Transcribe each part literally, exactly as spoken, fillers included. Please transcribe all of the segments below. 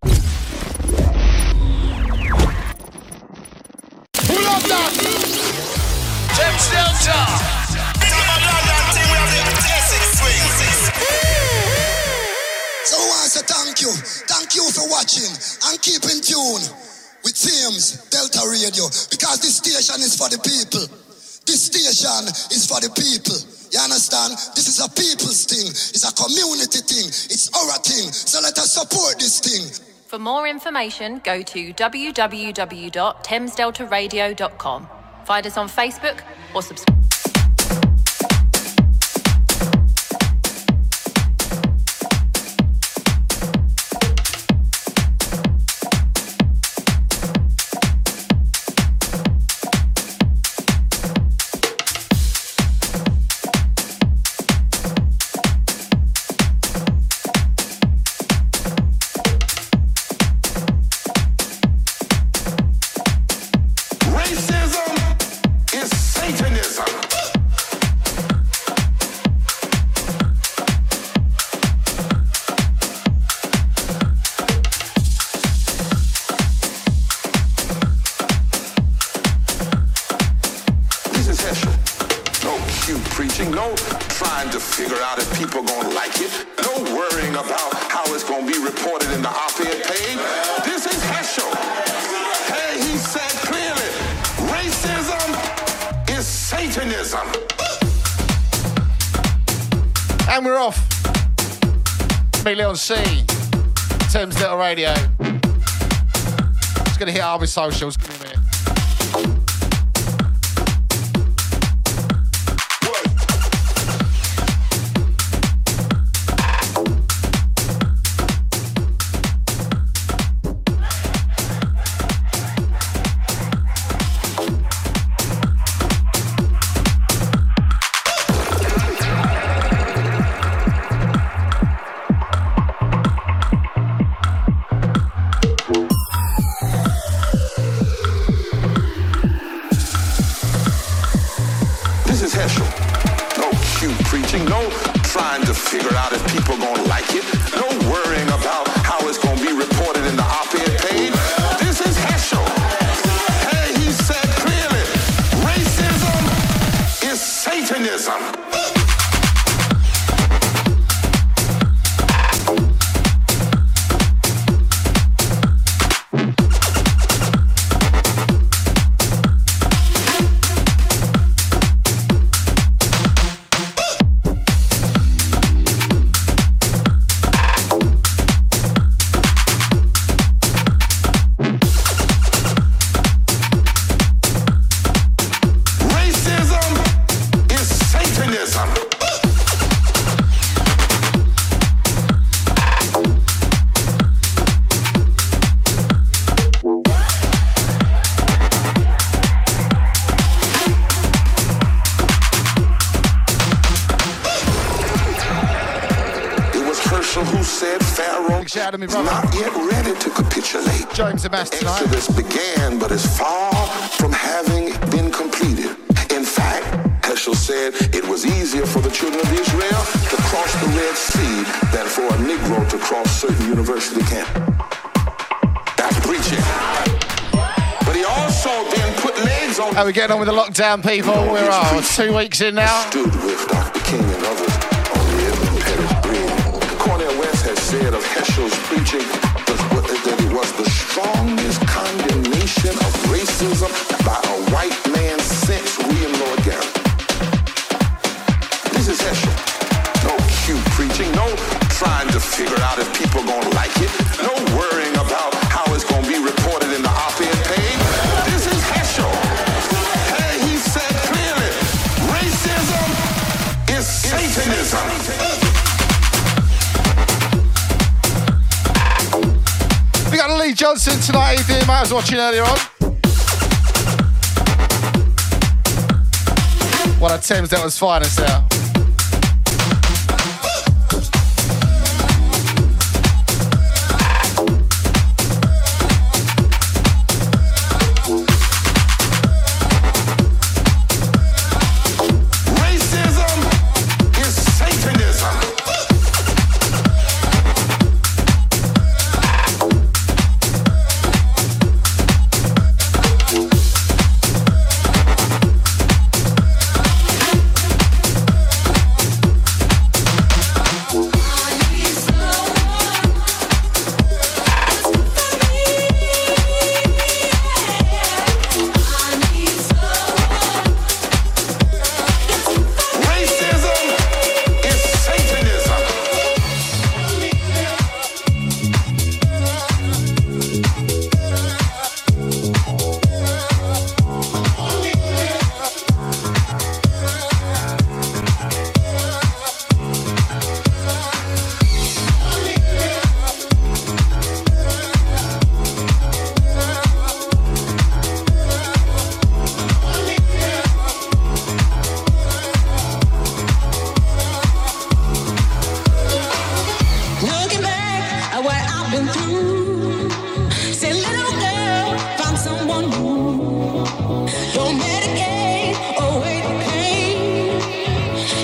Pull up that! Thames Delta! Come on, London team, we have the classic swings. So I want to thank you. Thank you for watching and keep in tune with Thames Delta Radio, because this station is for the people. This station is for the people. You understand? This is a people's thing. It's a community thing. It's our thing. So let us support this thing. For more information, go to w w w dot thames delta radio dot com. Find us on Facebook or subscribe. Thames Delta Radio. It's going to hit all my socials. Give me a minute. He's not yet ready to capitulate. James the Exodus began, but is far from having been completed. In fact, Heschel said it was easier for the children of Israel to cross the Red Sea than for a Negro to cross certain university campus. That's preaching. But he also then put legs on. How are we getting on with the lockdown, people? You know, We're all two weeks in now. Stood with Doctor King and others. Of Heschel's preaching that it was the strongest condemnation of racism by a white man since William Lord Garrett. This is Heschel. No cute preaching, no trying to figure out if people gonna like it, no worrying about how it's gonna be reported in the op-ed page. This is Heschel. Hey, he said clearly, racism is Satanism. Lee Johnson tonight evening, I was watching earlier on. One of Thames that was finest out. Racism is Satanism. been through. Say, little girl, find someone new. Don't medicate away the pain.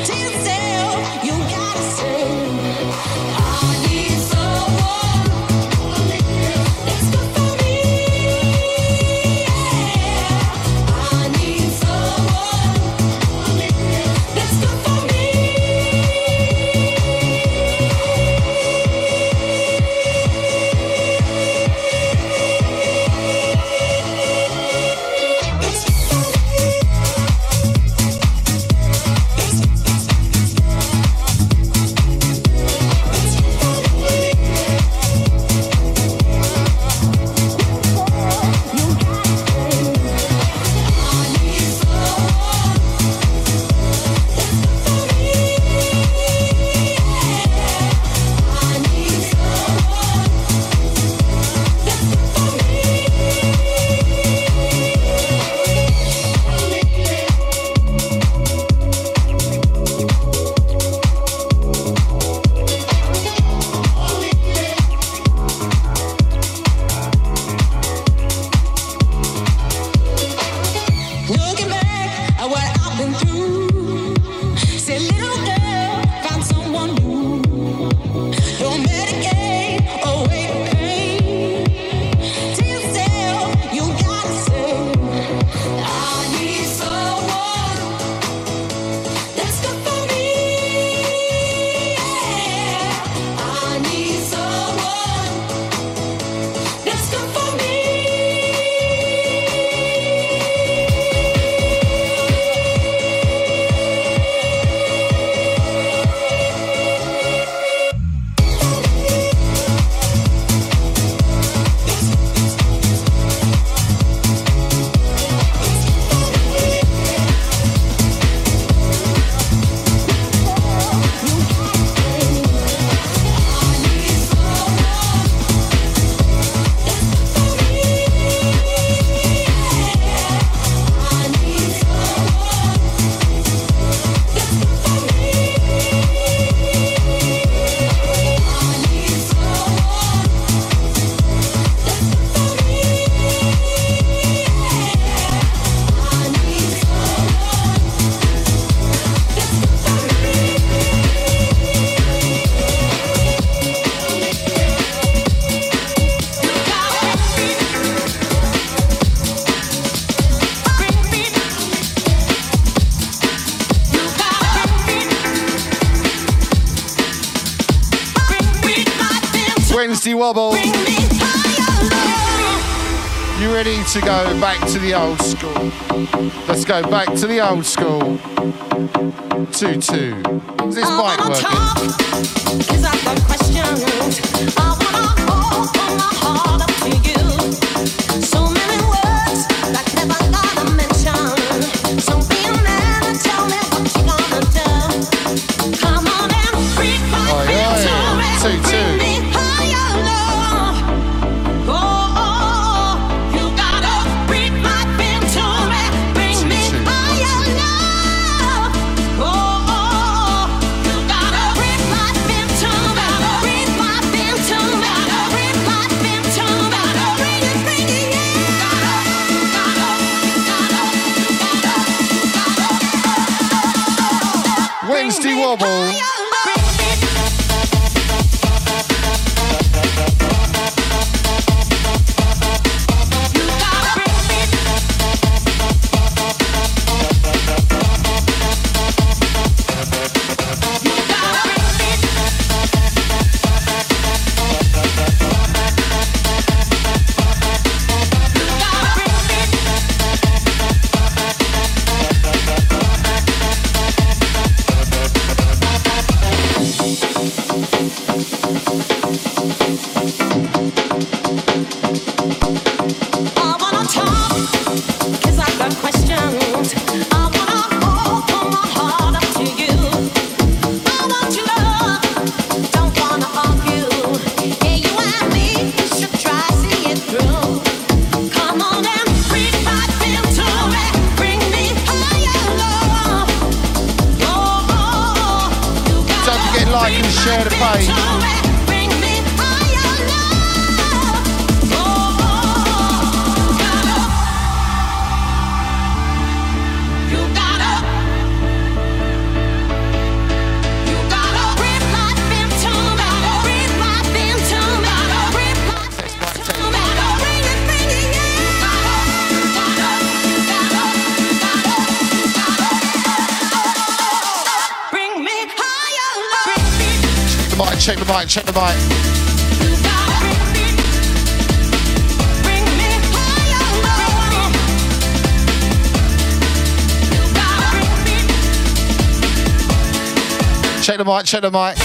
To yourself, you gotta say. Wobble. You ready to go back to the old school? Let's go back to the old school. Two two. Is this mic working? I got questions. I wanna open my heart up to you. So many words that never gotta mention. So be a man and tell me what you gonna do. Come on and freak my feelings. Two two. Share the page. check the mic, check the mic. Check the mic, check the mic.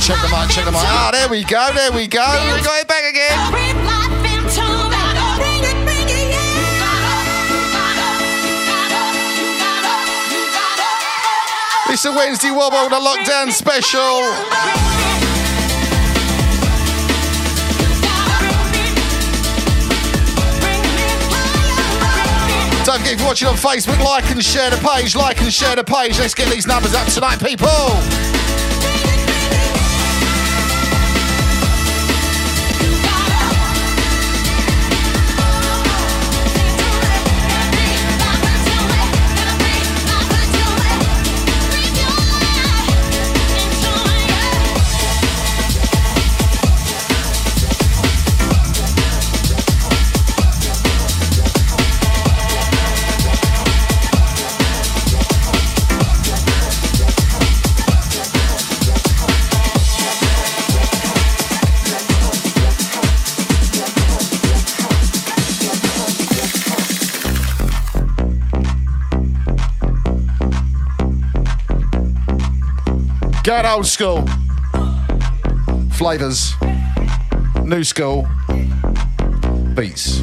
Check the mic, check the mic. Ah, oh, there we go, there we go. We got it back again. It's a Wednesday Wobble, the lockdown special. Don't forget, if you're watching on Facebook, like and share the page, like and share the page. Let's get these numbers up tonight, people. Get old school flavors, new school beats.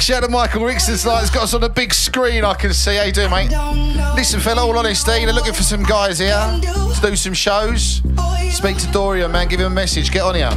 Shout out to Michael Rixon's like it's got us on a big screen I can see. How you doing, mate? Listen, fella, all honesty, they're looking for some guys here to do some shows. Speak to Dorian, man, give him a message, get on here.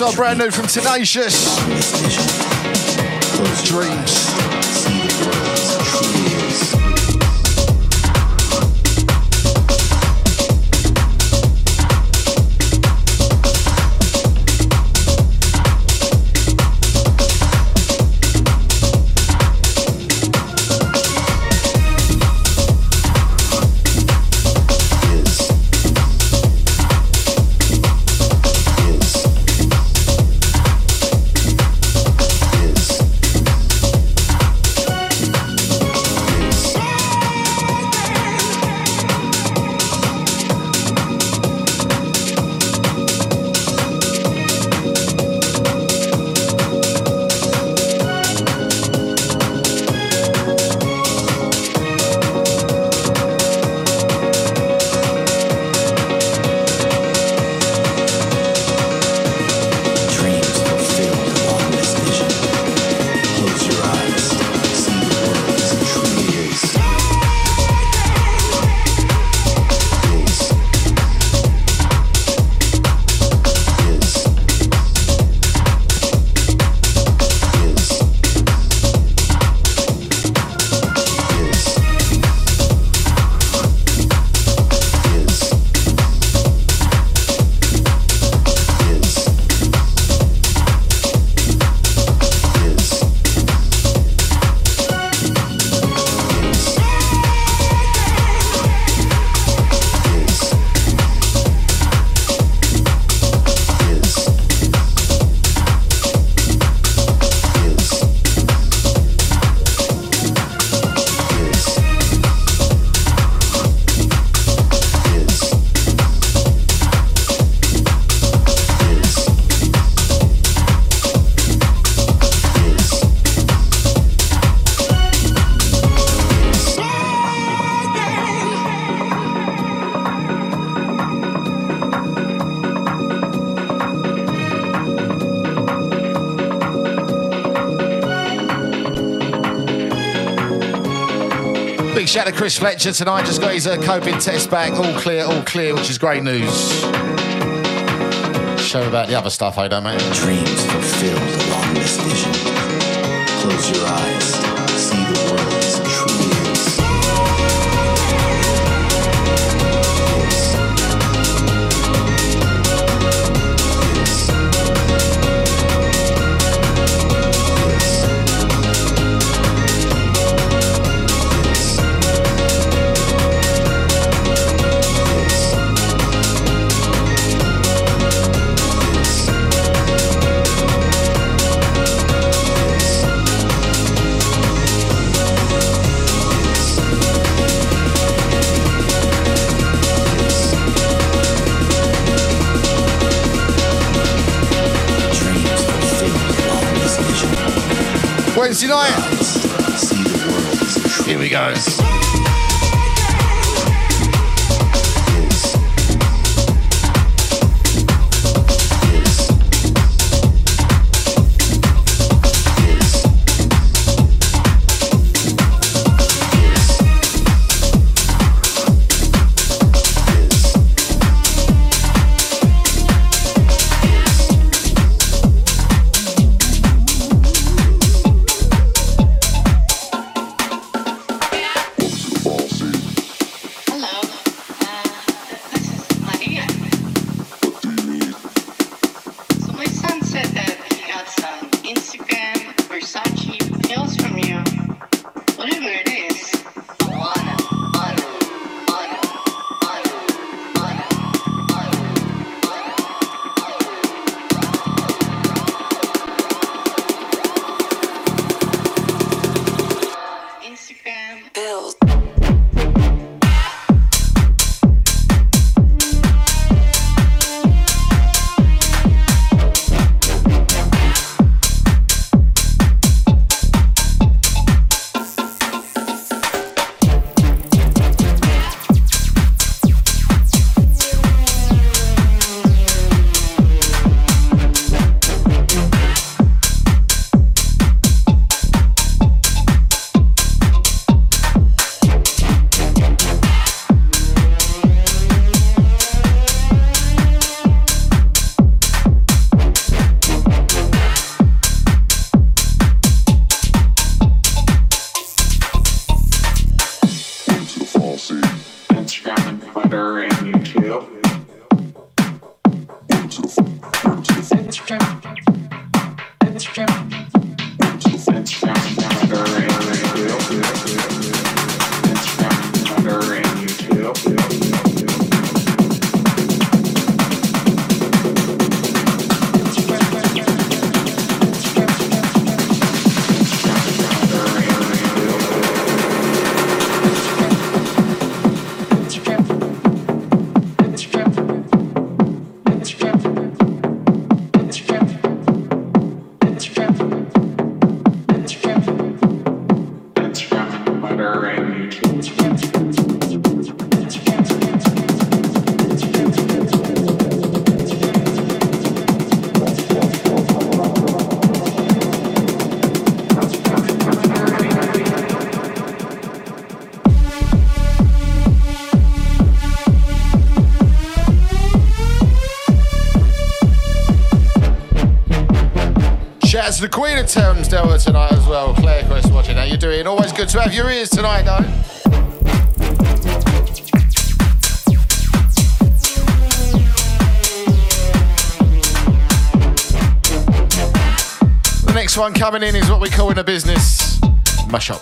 It's brand new from Tenacious. Dreams. Shout out to Chris Fletcher tonight, just got his uh, coping test back, all clear, all clear, which is great news. Show about the other stuff, I don't mate. Dreams fulfilled along this vision. Close your eyes, see the world as it truly is. Yes. Yes. Wednesday night. Here we go. That's the Queen of Thames Delta tonight as well. Claire Quest watching. How you doing? Always good to have your ears tonight, though. The next one coming in is what we call in the business mash up.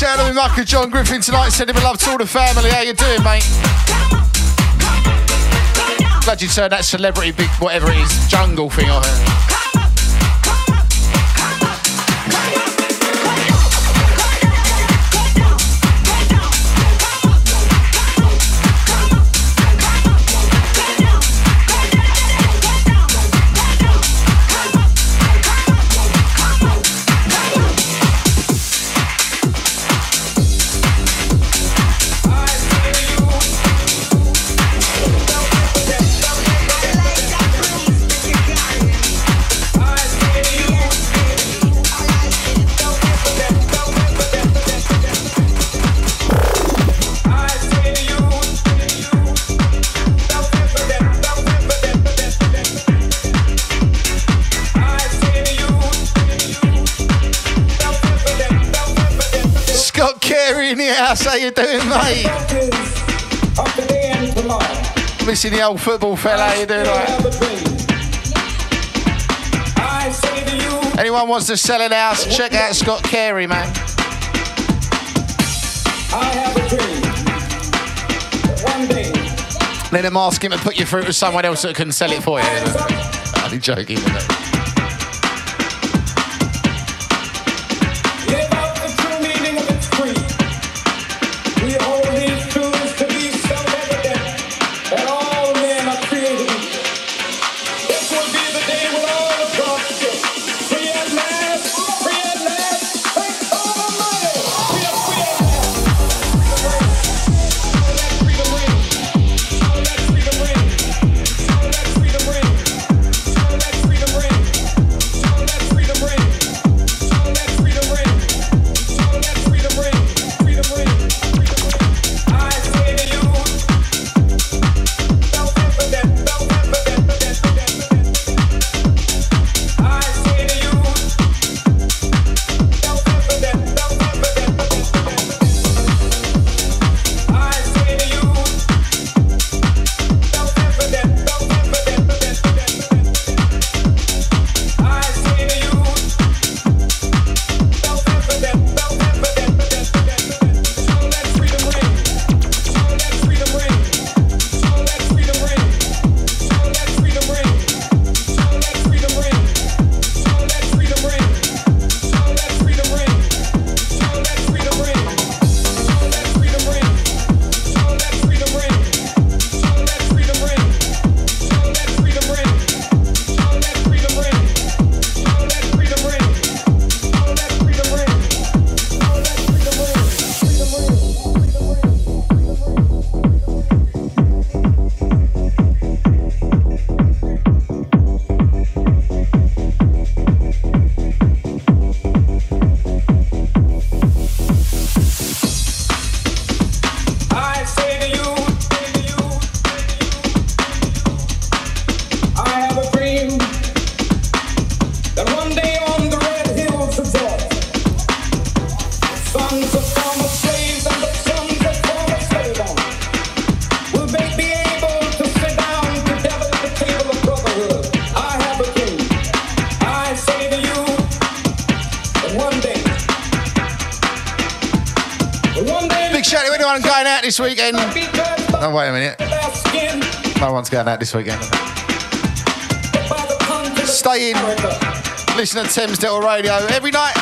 Shout out to Muck and John Griffin tonight, sending my love to all the family. How you doing, mate? Glad you turned that celebrity big whatever it is jungle thing on her. How you doing, mate? Missing the old football fella, how you doing, right? Anyone wants to sell an house, check out Scott Carey, man. Let him ask him to put you through to someone else that can sell it for you. I'm only joking, isn't it? This weekend. No, wait a minute. No one's going out this weekend. Stay in. Listen to Thames Delta Radio every night.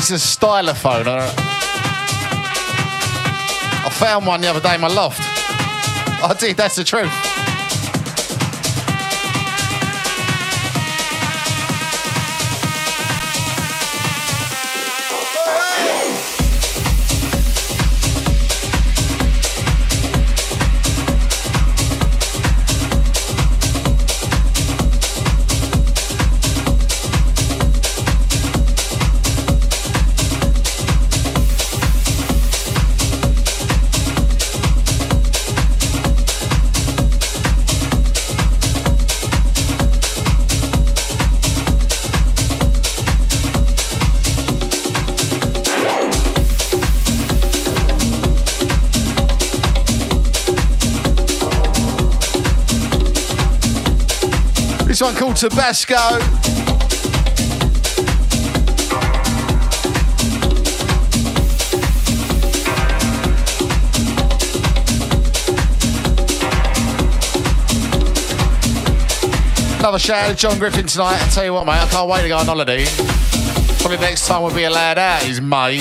This is a stylophone. I found one the other day in my loft. I did, that's the truth. This one called Tabasco. Another shout out to John Griffin tonight. I tell you what, mate, I can't wait to go on holiday. Probably next time we'll be allowed out is May.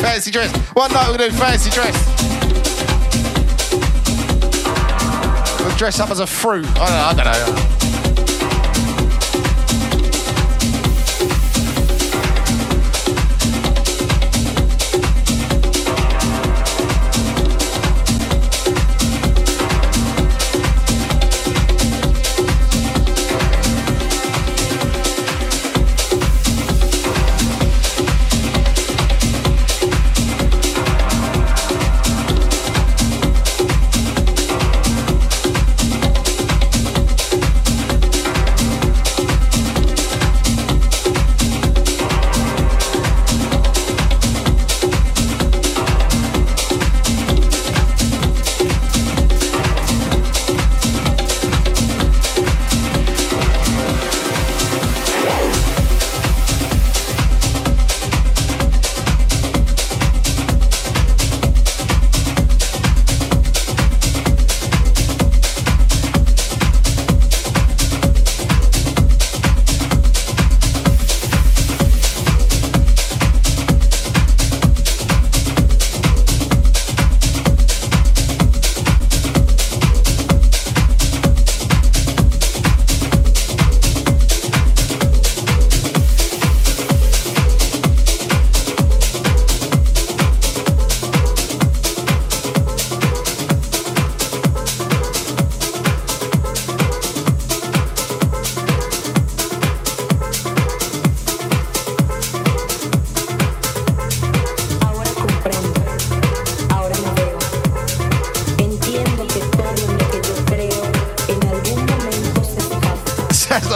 Fancy dress. One night we're going to do fancy dress. We'll dress up as a fruit. I don't know. I don't know.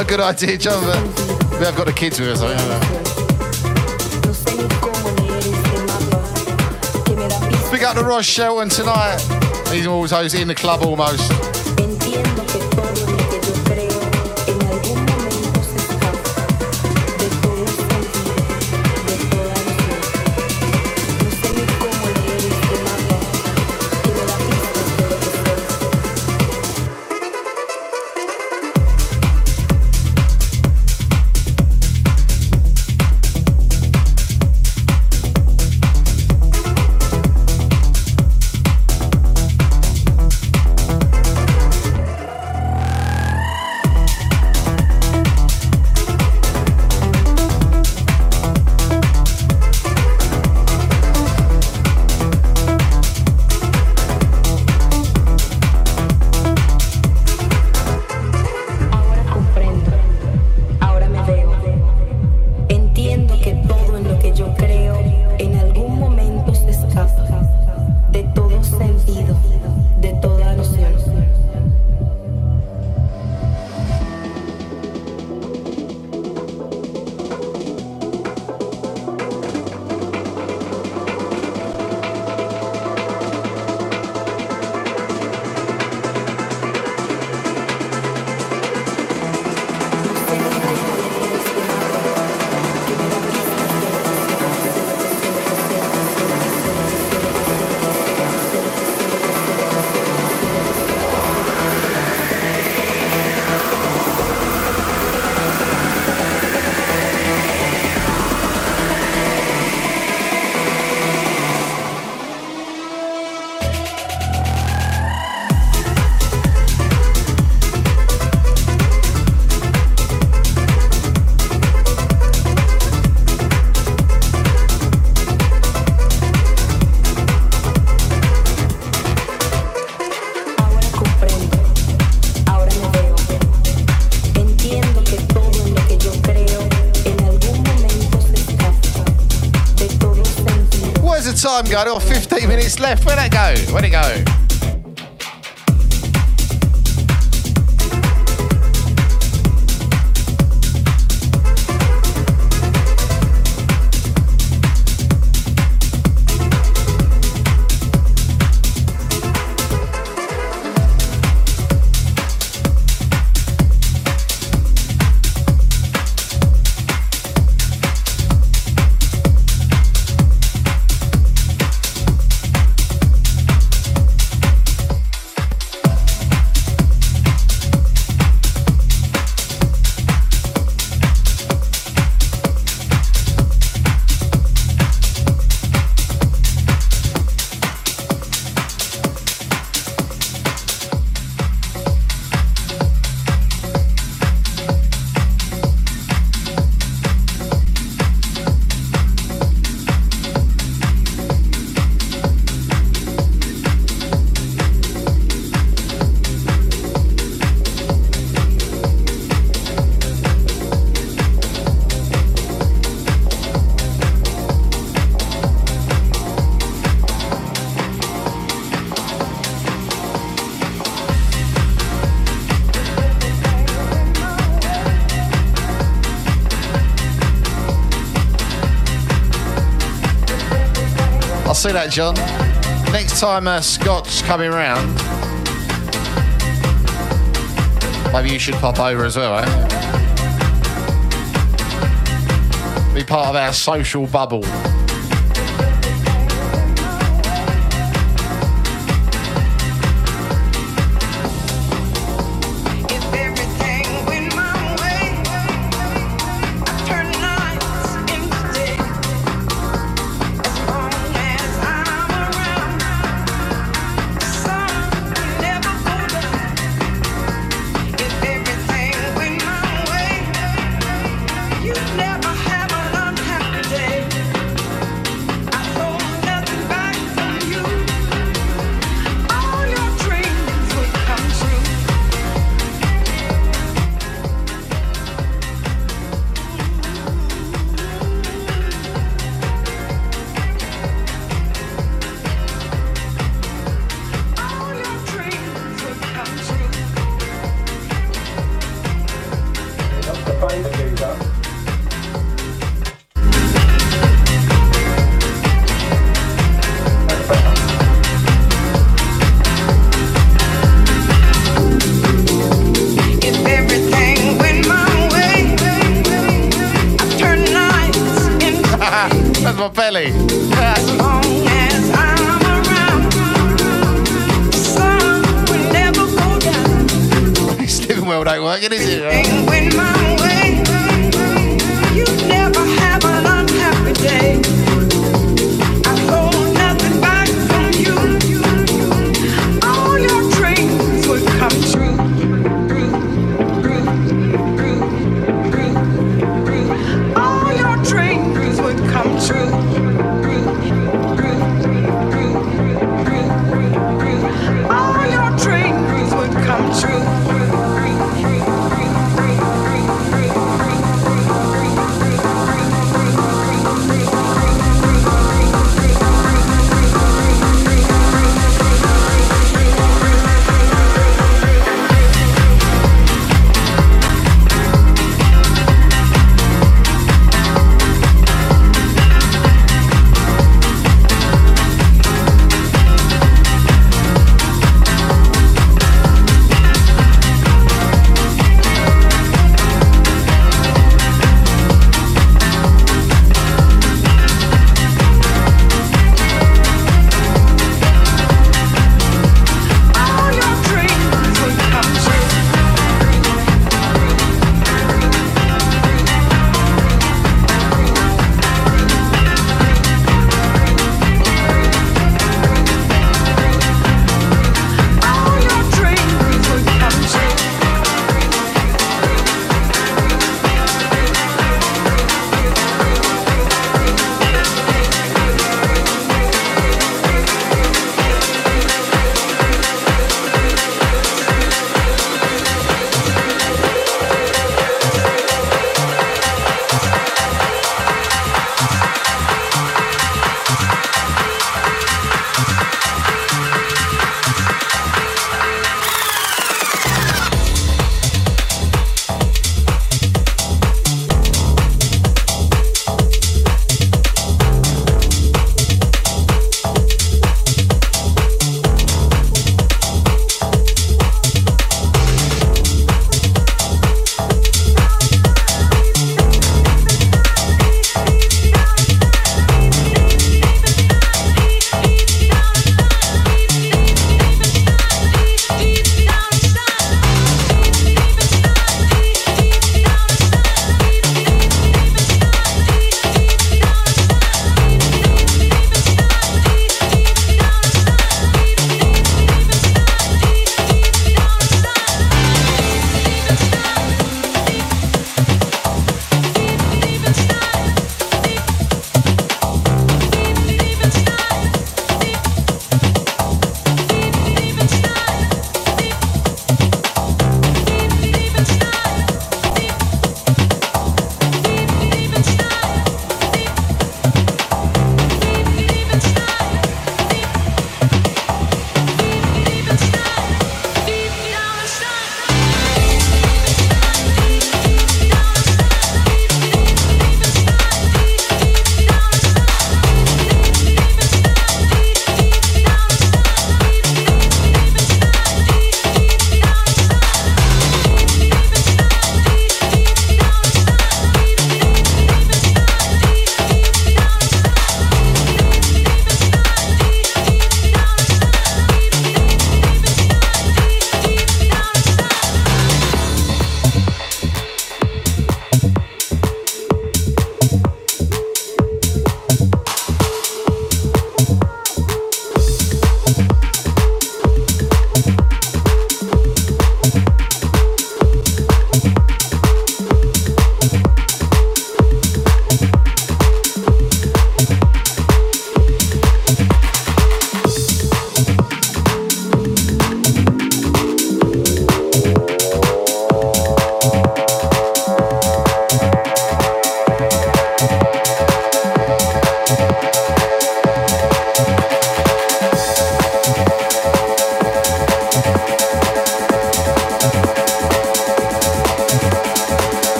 A good idea, John, but we have got the kids with us, I don't know. Big up to Ross Shelton tonight. He's always in the club almost. the time go? I've got fifteen minutes left. Where'd that go? Where'd it go? See that, John. Next time uh, Scott's coming round, maybe you should pop over as well, eh? Be part of our social bubble. All your dreams would come true.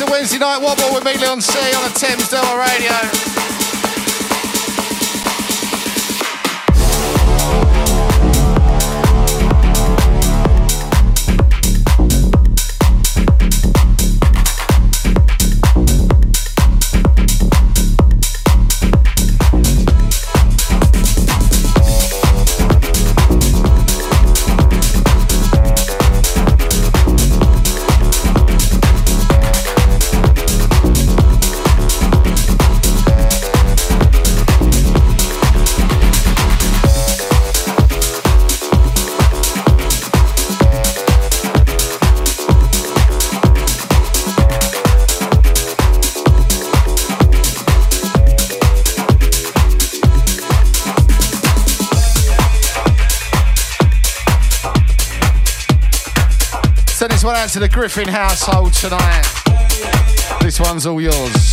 It's the Wednesday Night Wobble with me, Leon C, on the Thames Delta Radio. To the Griffin household tonight. This one's all yours.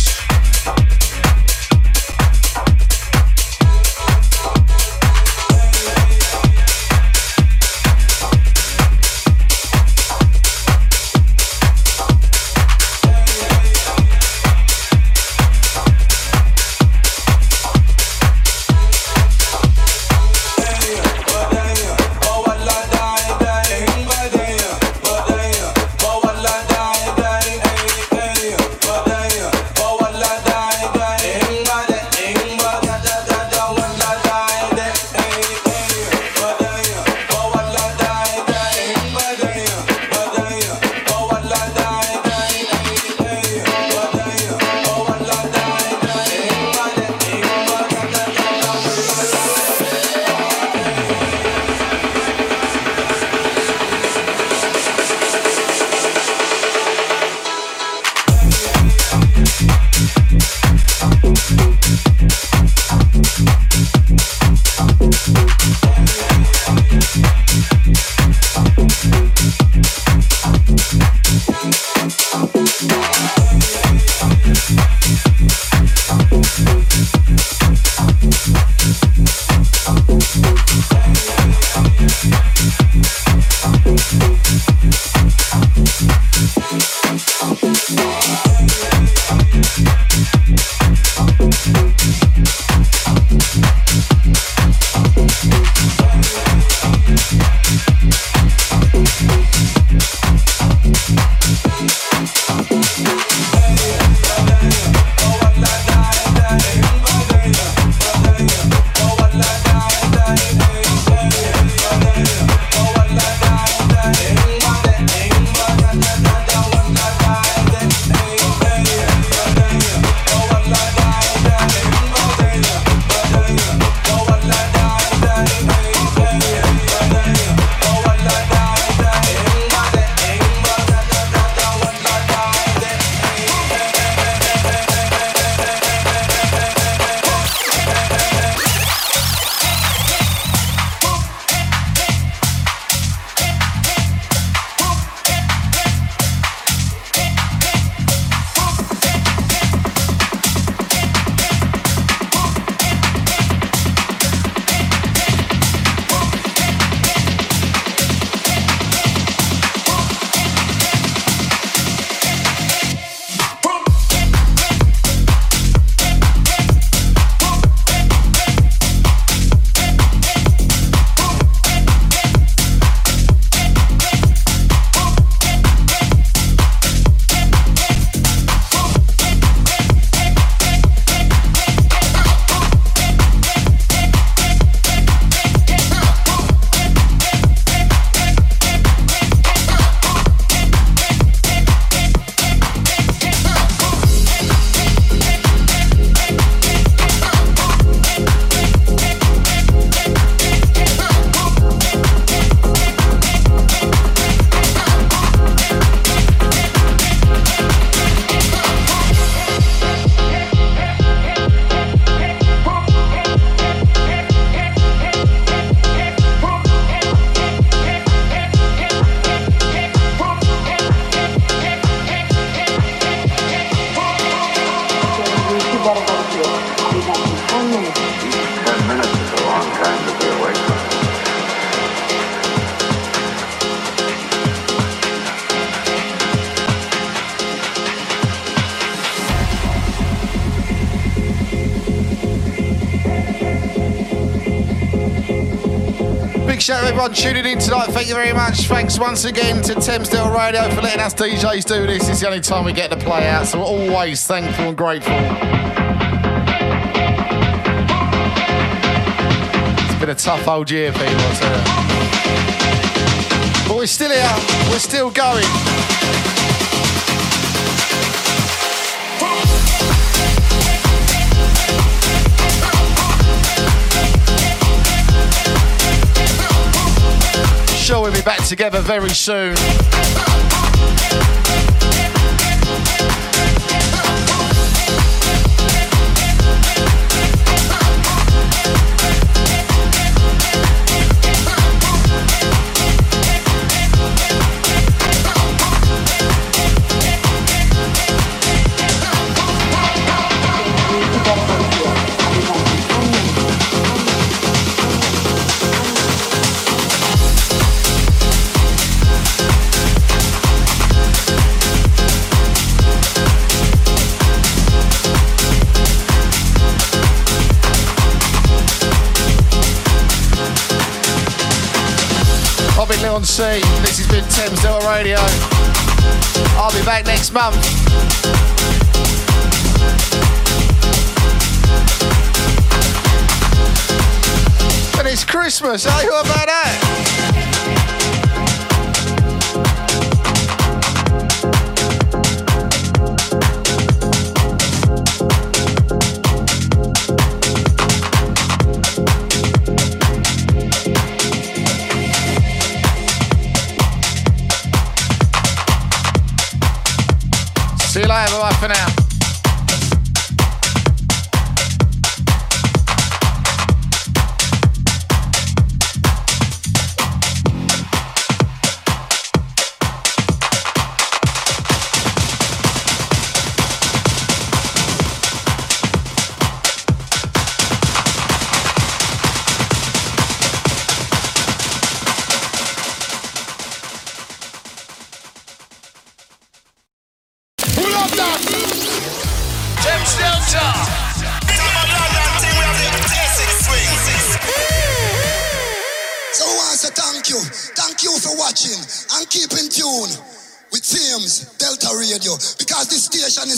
shout out to everyone tuning in tonight. Thank you very much. Thanks once again to Thames Delta Radio for letting us D Js do this. It's the only time we get to play out, so we're always thankful and grateful. It's been a tough old year, people, too. But we're still here. We're still going. Sure, we'll be back together very soon. On C. This has been Thames Delta Radio. I'll be back next month. And it's Christmas, eh? What about that. Bye-bye for now. Watching and keep in tune with Thames Delta Radio, because this station is